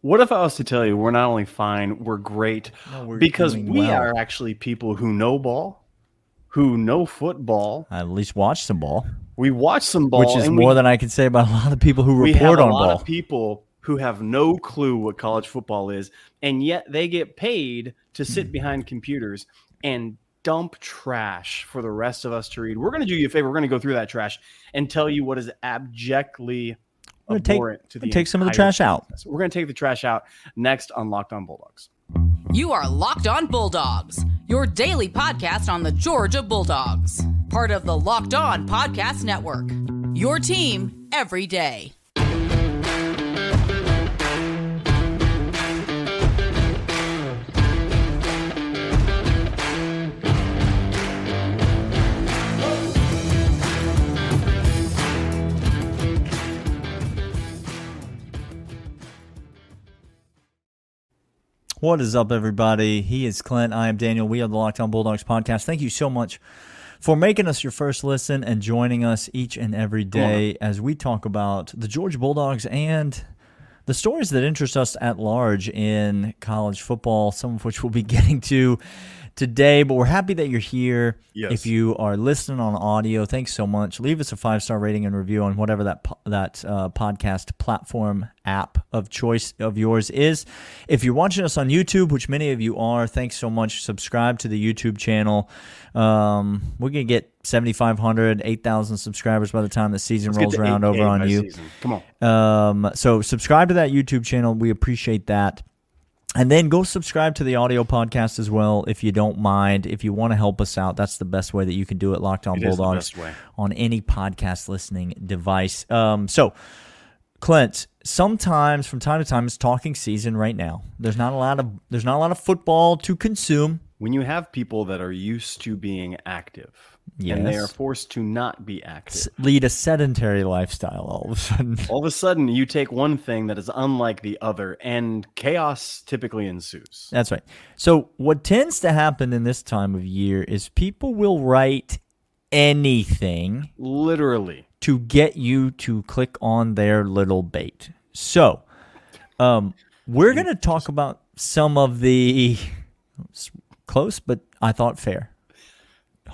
What if I was to tell you we're not only fine, we're great, because we are actually people who know ball, who know football. I at least watch some ball. We watch some ball. Which is more than I can say about a lot of people who report on ball. We have a lot of people who have no clue what college football is, and yet they get paid to sit behind computers and dump trash for the rest of us to read. We're going to do you a favor. We're going to go through that trash and tell you what is abjectly abhorrent to the entire process. We're going to take some of the trash out. We're going to take the trash out next on Locked On Bulldogs. You are Locked On Bulldogs, your daily podcast on the Georgia Bulldogs. Part of the Locked On Podcast Network, your team every day. What is up, everybody? He is Clint. I am Daniel. We are the Locked On Bulldogs podcast. Thank you so much for making us your first listen and joining us each and every day as we talk about the Georgia Bulldogs and the stories that interest us at large in college football, some of which we'll be getting to today. But we're happy that you're here. Yes. If you are listening on audio, thanks so much. Leave us a 5-star rating and review on whatever that podcast platform app of choice of yours is. If you're watching us on YouTube, which many of you are, thanks so much. Subscribe to the YouTube channel. We're going to get 7,500, 8,000 subscribers by the time the season rolls around over on you. Come on. So subscribe to that YouTube channel. We appreciate that. And then go subscribe to the audio podcast as well if you don't mind. If you want to help us out, that's the best way that you can do it. Locked On Bulldogs on any podcast listening device. So, Clint, sometimes from time to time, it's talking season right now. There's not a lot of football to consume. When you have people that are used to being active, yes, and they are forced to not be active. Lead a sedentary lifestyle all of a sudden. All of a sudden, you take one thing that is unlike the other, and chaos typically ensues. That's right. So what tends to happen in this time of year is people will write anything. Literally. To get you to click on their little bait. So we're going to talk about some of the... Close, but I thought fair.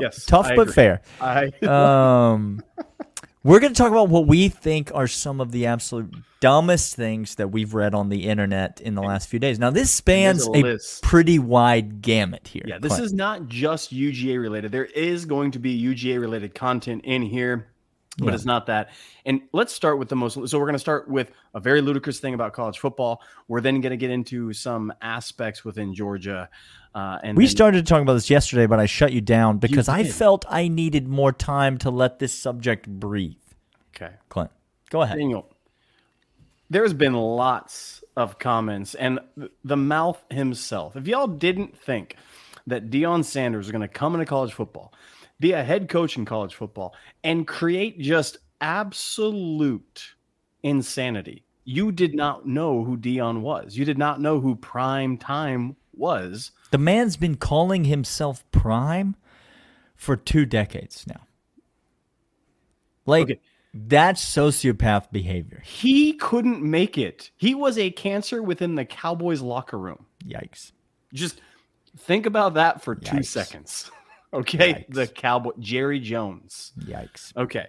Yes, tough, but fair. We're going to talk about what we think are some of the absolute dumbest things that we've read on the internet in the last few days. Now, this spans a pretty wide gamut here. Yeah, this Clint. Is not just UGA related. There is going to be UGA related content in here, but it's not that. And let's start with the most. So we're going to start with a very ludicrous thing about college football. We're then going to get into some aspects within Georgia. And we started talking about this yesterday, but I shut you down because I felt I needed more time to let this subject breathe. Okay. Clint, go ahead. Daniel, there's been lots of comments, and the mouth himself. If y'all didn't think that Deion Sanders was going to come into college football, be a head coach in college football, and create just absolute insanity, you did not know who Deion was. You did not know who Prime Time was. The man's been calling himself Prime for 2 decades now. That's sociopath behavior. He couldn't make it. He was a cancer within the Cowboys locker room. Yikes. Just think about that for 2 seconds. Okay, yikes. The Cowboy, Jerry Jones. Yikes. Okay,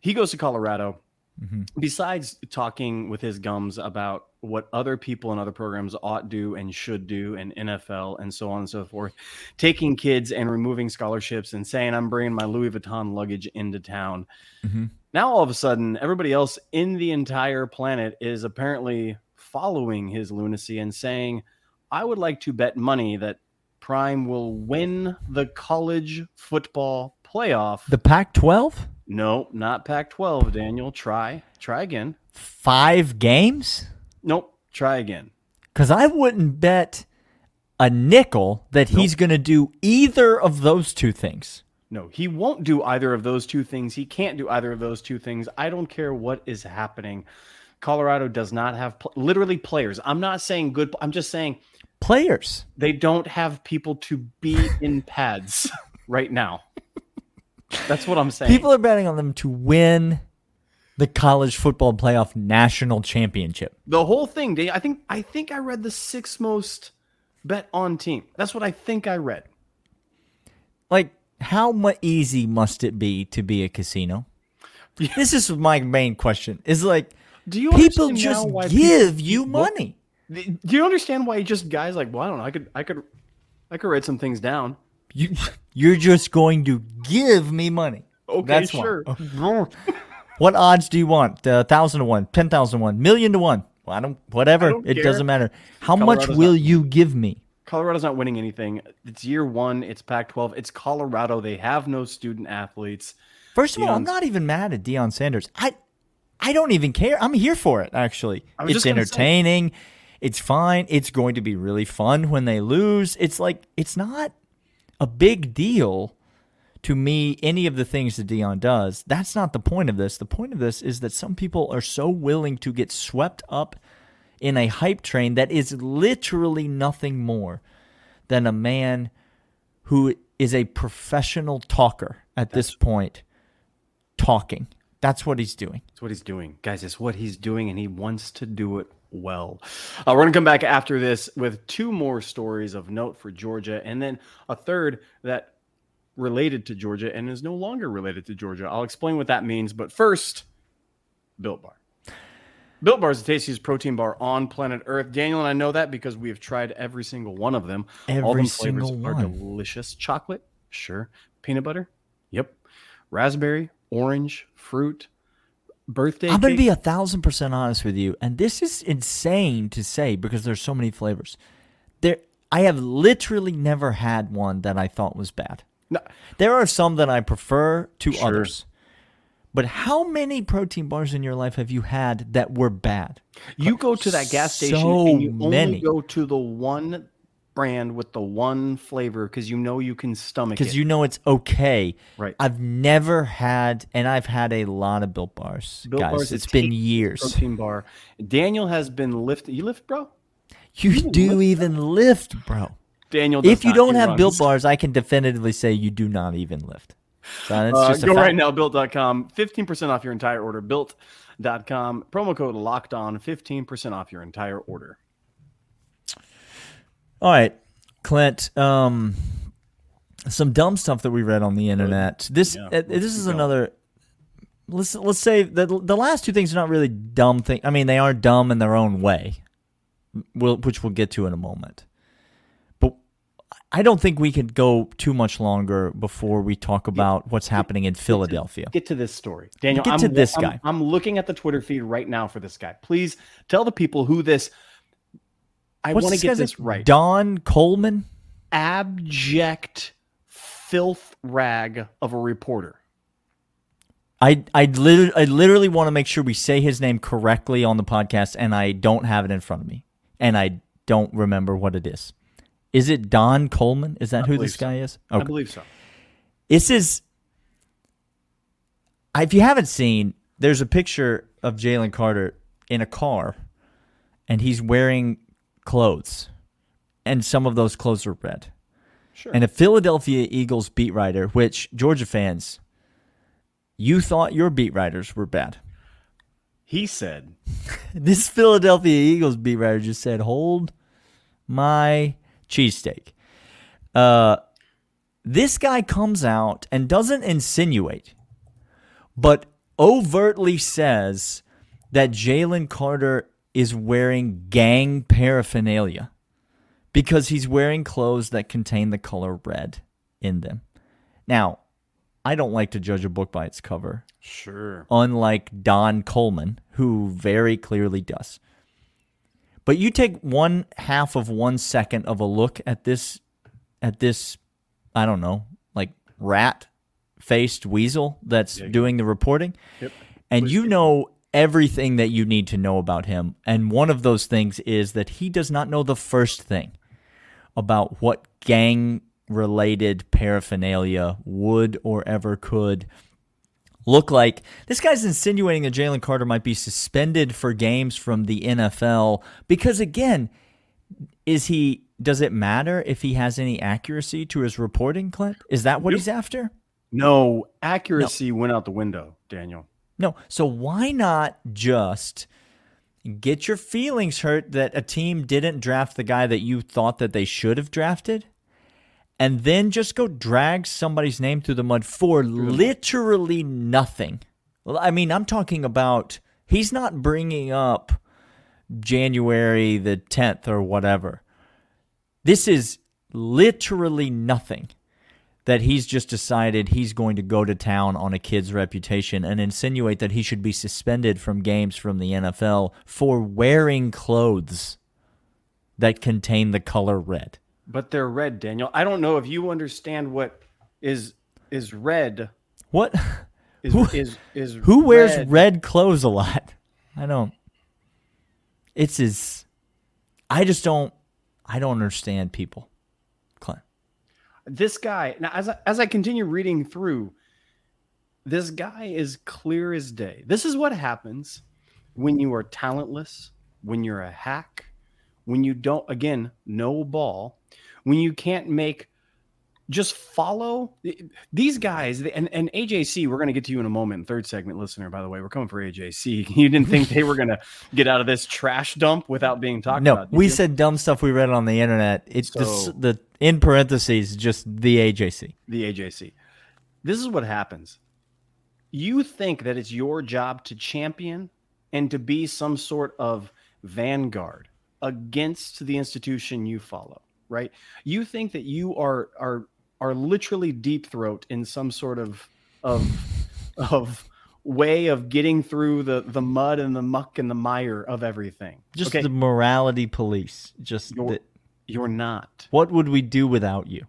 he goes to Colorado. Mm-hmm. Besides talking with his gums about what other people in other programs ought do and should do and NFL and so on and so forth, taking kids and removing scholarships and saying, I'm bringing my Louis Vuitton luggage into town. Mm-hmm. Now, all of a sudden, everybody else in the entire planet is apparently following his lunacy and saying, I would like to bet money that Prime will win the college football playoff. The Pac-12? No, not Pac-12, Daniel. Try again. 5 games? Nope. Try again. Because I wouldn't bet a nickel that he's going to do either of those two things. No, he won't do either of those two things. He can't do either of those two things. I don't care what is happening. Colorado does not have literally players. I'm not saying good. I'm just saying players. They don't have people to be in pads right now. That's what I'm saying. People are betting on them to win the college football playoff national championship. The whole thing. I think I read the sixth most bet on team. That's what I think I read. Like, how easy must it be to be a casino? Yeah. This is my main question. Is like, do you people just give you money? Do you understand why just guys like, well, I don't know, I could write some things down. You're just going to give me money. Okay, that's sure. One. What odds do you want? 1,000 to 1, 10,000 to 1, 1,000,000 to 1. Well, whatever. It doesn't matter. How much will you give me? Colorado's not winning anything. It's year one. It's Pac-12. It's Colorado. They have no student athletes. First of all, I'm not even mad at Deion Sanders. I don't even care. I'm here for it, actually. It's entertaining. It's fine. It's going to be really fun when they lose. It's like, it's not a big deal to me, any of the things that Deion does. That's not the point of this. The point of this is that some people are so willing to get swept up in a hype train that is literally nothing more than a man who is a professional talker at this point talking. That's what he's doing. That's what he's doing. Guys, it's what he's doing, and he wants to do it well. We're going to come back after this with two more stories of note for Georgia, and then a third that related to Georgia and is no longer related to Georgia. I'll explain what that means, but first, Built Bar. Built Bar is the tastiest protein bar on planet Earth. Daniel and I know that because we have tried every single one of them. All the flavors are delicious. Chocolate? Sure. Peanut butter? Yep. Raspberry? Orange? Fruit? Birthday I'm going to be 1,000% honest with you, and this is insane to say because there's so many flavors. I have literally never had one that I thought was bad. No. There are some that I prefer to others. But how many protein bars in your life have you had that were bad? You go to that gas station and you only go to the one brand with the one flavor because you know you can stomach it. Because you know it's okay. Right. I've never had, and I've had a lot of Built Bars, guys. It's been years. Protein bar. Daniel has been lifting. You lift, bro? You do even lift, bro. Daniel, if you don't have Built Bars, I can definitively say you do not even lift. So go right now, Built.com, 15% off your entire order, Built.com, promo code locked on, 15% off your entire order. All right, Clint, some dumb stuff that we read on the internet. Let's say that the last two things are not really dumb things. I mean, they are dumb in their own way, which we'll get to in a moment. I don't think we could go too much longer before we talk about what's happening in Philadelphia. Get to this story. Daniel, Get to this guy. I'm looking at the Twitter feed right now for this guy. Please tell the people who this... I want to get this right. Don Coleman? Abject filth rag of a reporter. I literally want to make sure we say his name correctly on the podcast, and I don't have it in front of me. And I don't remember what it is. Is it Don Coleman? Is that who this guy is? Okay. I believe so. This is, if you haven't seen, there's a picture of Jalen Carter in a car, and he's wearing clothes, and some of those clothes are red. Sure. And a Philadelphia Eagles beat writer, which, Georgia fans, you thought your beat writers were bad. He said. This Philadelphia Eagles beat writer just said, hold my... cheesesteak. This guy comes out and doesn't insinuate, but overtly says that Jalen Carter is wearing gang paraphernalia because he's wearing clothes that contain the color red in them. Now, I don't like to judge a book by its cover. Sure. Unlike Don Coleman, who very clearly does. But you take 1/2 of 1 second of a look at this, I don't know, like rat-faced weasel that's doing the reporting, and you know everything that you need to know about him. And one of those things is that he does not know the first thing about what gang-related paraphernalia would or ever could look like. This guy's insinuating that Jalen Carter might be suspended for games from the NFL because, again, does it matter if he has any accuracy to his reporting, Clint? Is that what he's after? No, accuracy went out the window, Daniel. No. So why not just get your feelings hurt that a team didn't draft the guy that you thought that they should have drafted, and then just go drag somebody's name through the mud for literally nothing? Well, I mean, I'm talking about he's not bringing up January the 10th or whatever. This is literally nothing that he's just decided he's going to go to town on a kid's reputation and insinuate that he should be suspended from games from the NFL for wearing clothes that contain the color red. But they're red, Daniel. I don't know if you understand what is red. What? Who wears red clothes a lot? I don't. I just don't. I don't understand people, Clint. This guy, now as I continue reading through, this guy is clear as day. This is what happens when you are talentless, when you're a hack, when you don't, again, no ball, when you can't make, just follow these guys. And AJC, we're going to get to you in a moment. Third segment listener, by the way, we're coming for AJC. You didn't think they were going to get out of this trash dump without being talked about. No, we said dumb stuff we read on the internet. It's so, the in parentheses, just the AJC. The AJC. This is what happens. You think that it's your job to champion and to be some sort of vanguard against the institution you follow, right? You think that you are literally deep throat in some sort of way of getting through the mud and the muck and the mire of everything. Just okay? The morality police. Just you're not. What would we do without you?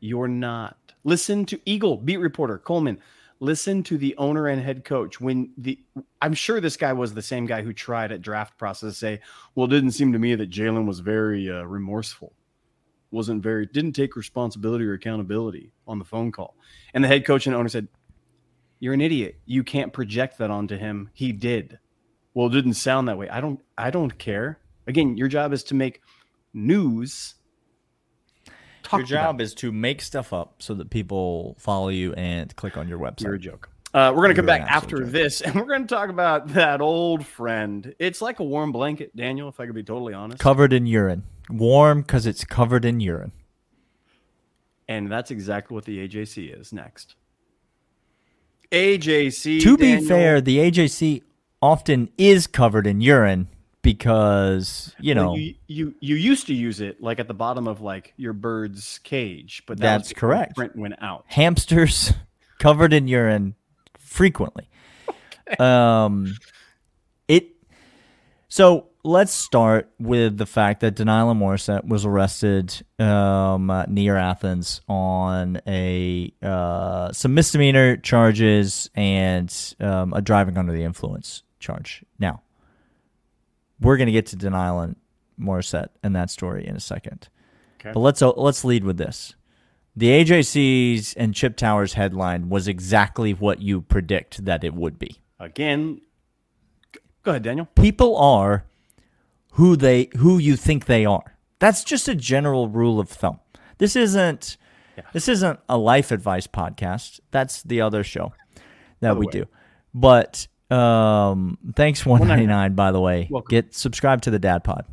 You're not. Listen to Eagle beat reporter Coleman. Listen to the owner and head coach. I'm sure this guy was the same guy who tried at draft process to say, well, it didn't seem to me that Jalen was very remorseful. Didn't take responsibility or accountability on the phone call. And the head coach and owner said, you're an idiot. You can't project that onto him. He did. Well, it didn't sound that way. I don't care. Again, your job is to make news. Your job is to make stuff up so that people follow you and click on your website. You're a joke. We're going to come back after this, and we're going to talk about that old friend. It's like a warm blanket, Daniel, if I could be totally honest. Covered in urine. Warm because it's covered in urine. And that's exactly what the AJC is next. AJC, to Daniel. Be fair, the AJC often is covered in urine because, you used to use it like at the bottom of like your bird's cage. But that's correct. Print went out. Hamsters covered in urine frequently. Okay. So let's start with the fact that D'Anielo Morrisette was arrested near Athens on some misdemeanor charges and a driving under the influence charge. Now, we're going to get to D'Anielo Morrisette and that story in a second. Okay. But let's lead with this. The AJC's and Chip Towers headline was exactly what you predict that it would be. Again, go ahead, Daniel. People are who you think they are. That's just a general rule of thumb. This isn't a life advice podcast. That's the other show that we do. But thanks 199 by the way. Welcome. Subscribe to the Dad Pod.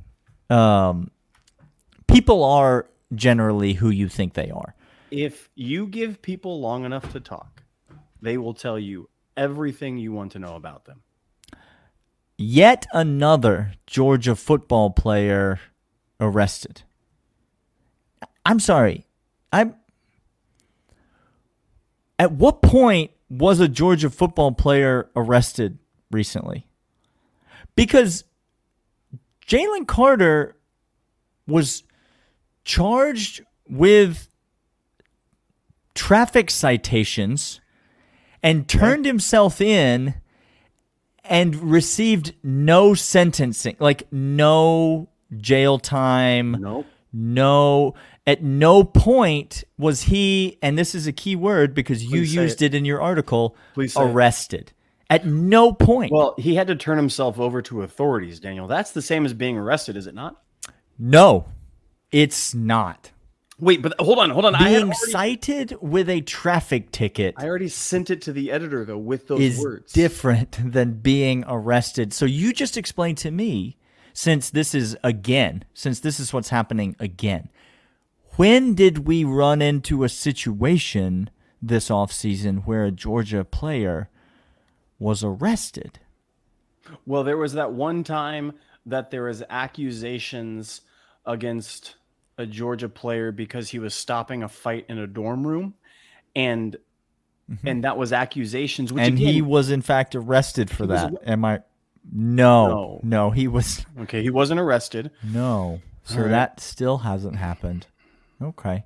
People are generally who you think they are. If you give people long enough to talk, they will tell you everything you want to know about them. Yet another Georgia football player arrested. I'm sorry. At what point was a Georgia football player arrested recently? Because Jalen Carter was charged with traffic citations and turned himself in and received no sentencing, like no jail time. Nope. No, at no point was he, and this is a key word because you used it in your article, arrested. At no point. Well, he had to turn himself over to authorities, Daniel. That's the same as being arrested, is it not? No, it's not. Wait, but hold on. Being cited with a traffic ticket. I already sent it to the editor, though, with those words. Is different than being arrested. So you just explained to me, since this is what's happening again, when did we run into a situation this offseason where a Georgia player was arrested? Well, there was that one time that there was accusations against a Georgia player because he was stopping a fight in a dorm room, and that was accusations. Which, and again, he was in fact arrested for that. No, he was. Okay, he wasn't arrested. No, so right. That still hasn't happened. Okay,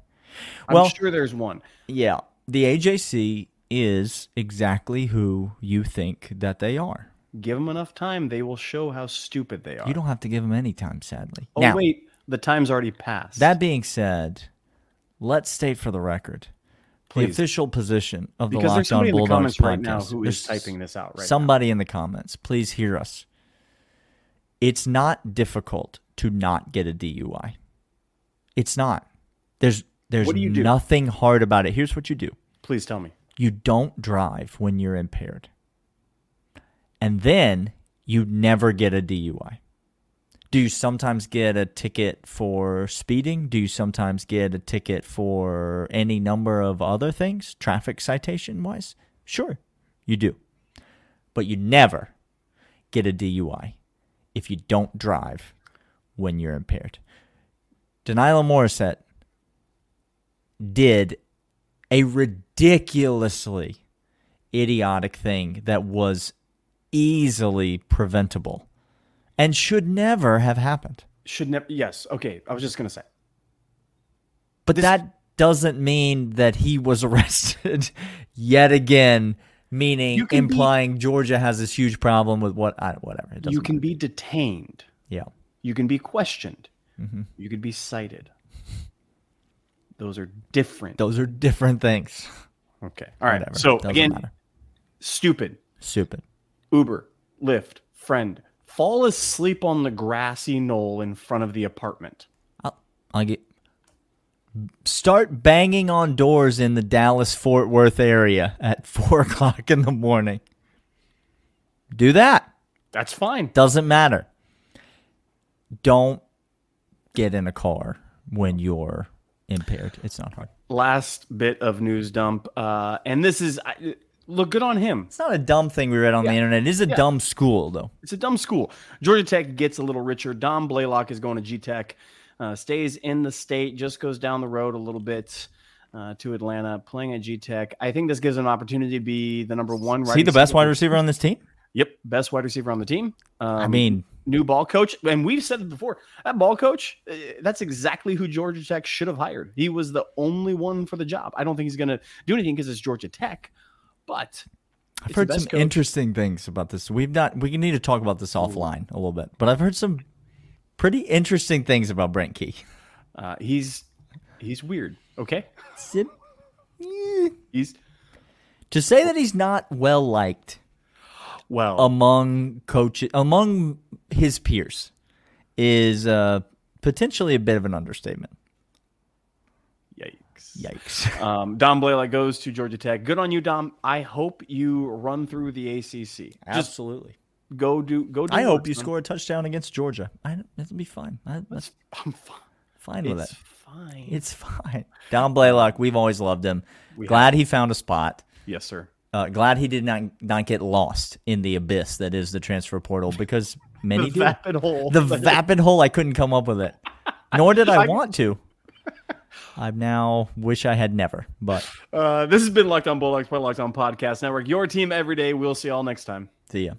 I'm sure there's one. Yeah, the AJC is exactly who you think that they are. Give them enough time, they will show how stupid they are. You don't have to give them any time, sadly. Oh, now, wait. The time's already passed. That being said, let's state for the record, the official position of the Locked On Bulldogs podcast. Right now, who is typing this out right now? Somebody in the comments, please hear us. It's not difficult to not get a DUI. It's not. There's nothing hard about it. Here's what you do. Please tell me. You don't drive when you're impaired, and then you never get a DUI. Do you sometimes get a ticket for speeding? Do you sometimes get a ticket for any number of other things, traffic citation-wise? Sure, you do. But you never get a DUI if you don't drive when you're impaired. D'Anielo Morrisette did a ridiculously idiotic thing that was easily preventable. And should never have happened. Yes. Okay. I was just going to say. But that doesn't mean that he was arrested yet again, meaning implying Georgia has this huge problem with whatever. You can be detained. Yeah. You can be questioned. Mm-hmm. You could be cited. Those are different things. Okay. All right. Whatever. So again, matter. Stupid. Uber, Lyft, friend. Fall asleep on the grassy knoll in front of the apartment. Start banging on doors in the Dallas-Fort Worth area at 4 o'clock in the morning. Do that. That's fine. Doesn't matter. Don't get in a car when you're impaired. It's not hard. Last bit of news dump. And this is... Look, good on him. It's not a dumb thing we read on the internet. It is a dumb school, though. It's a dumb school. Georgia Tech gets a little richer. Dom Blaylock is going to G-Tech, stays in the state, just goes down the road a little bit to Atlanta, playing at G-Tech. I think this gives him an opportunity to be the number one. Is he the best wide receiver on this team? Yep, best wide receiver on the team. New ball coach. And we've said it before. That ball coach, that's exactly who Georgia Tech should have hired. He was the only one for the job. I don't think he's going to do anything because it's Georgia Tech. But I've heard some interesting things about this. We need to talk about this offline a little bit. But I've heard some pretty interesting things about Brent Key. He's weird. Okay. To say that he's not well liked. Well, among coaches, among his peers, is potentially a bit of an understatement. Yikes. Dom Blaylock goes to Georgia Tech. Good on you, Dom. I hope you run through the ACC. Absolutely. Just go do. I hope you score a touchdown against Georgia. It'll be fine. I'm fine with it. It's fine. Dom Blaylock, we've always loved him. Glad he found a spot. Yes, sir. Glad he did not get lost in the abyss that is the transfer portal, because many do. The vapid hole. I couldn't come up with it. Nor did I want to. I now wish I had never, but... this has been Locked On Bulldogs by Locked On Podcast Network. Your team every day. We'll see you all next time. See ya.